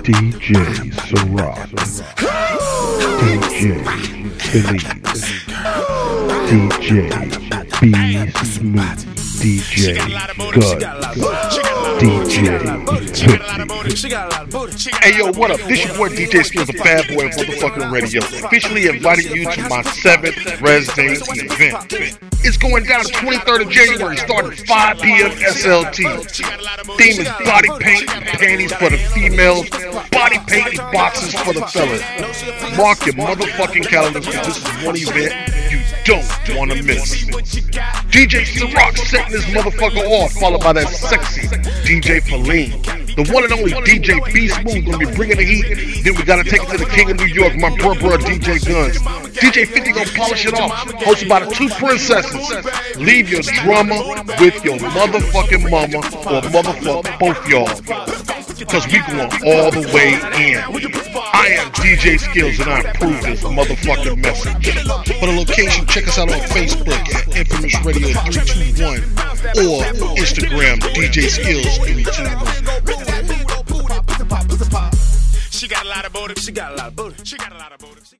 DJ Sorazo, DJ Skillz, DJ B Smooth, DJ Guns. Hey yo, what up? This your boy DJ Skillz, the bad boy of motherfucking radio, officially inviting you to my 7th Rez Day event. It's going down 23rd of January, starting 5 p.m. SLT. Theme is body paint and panties for the females, body paint and boxes for the fellas. Mark your motherfucking calendars, because this is one event you don't want to miss. DJ Ciroc setting this motherfucker off, followed by that sexy DJ Pauline. The one and only DJ B Smooth gonna be bringing the heat. Then we gotta take it to the King of New York, my bro DJ Guns. DJ 50 gonna polish it off, hosted by the two princesses. Leave your drama with your motherfucking mama or motherfuck both y'all, cause we going all the way in. I am DJ Skillz and I approve this motherfucking message. For the location, check us out on Facebook at Infamous Radio 321 or Instagram DJ Skillz 321. She got a lot of booty.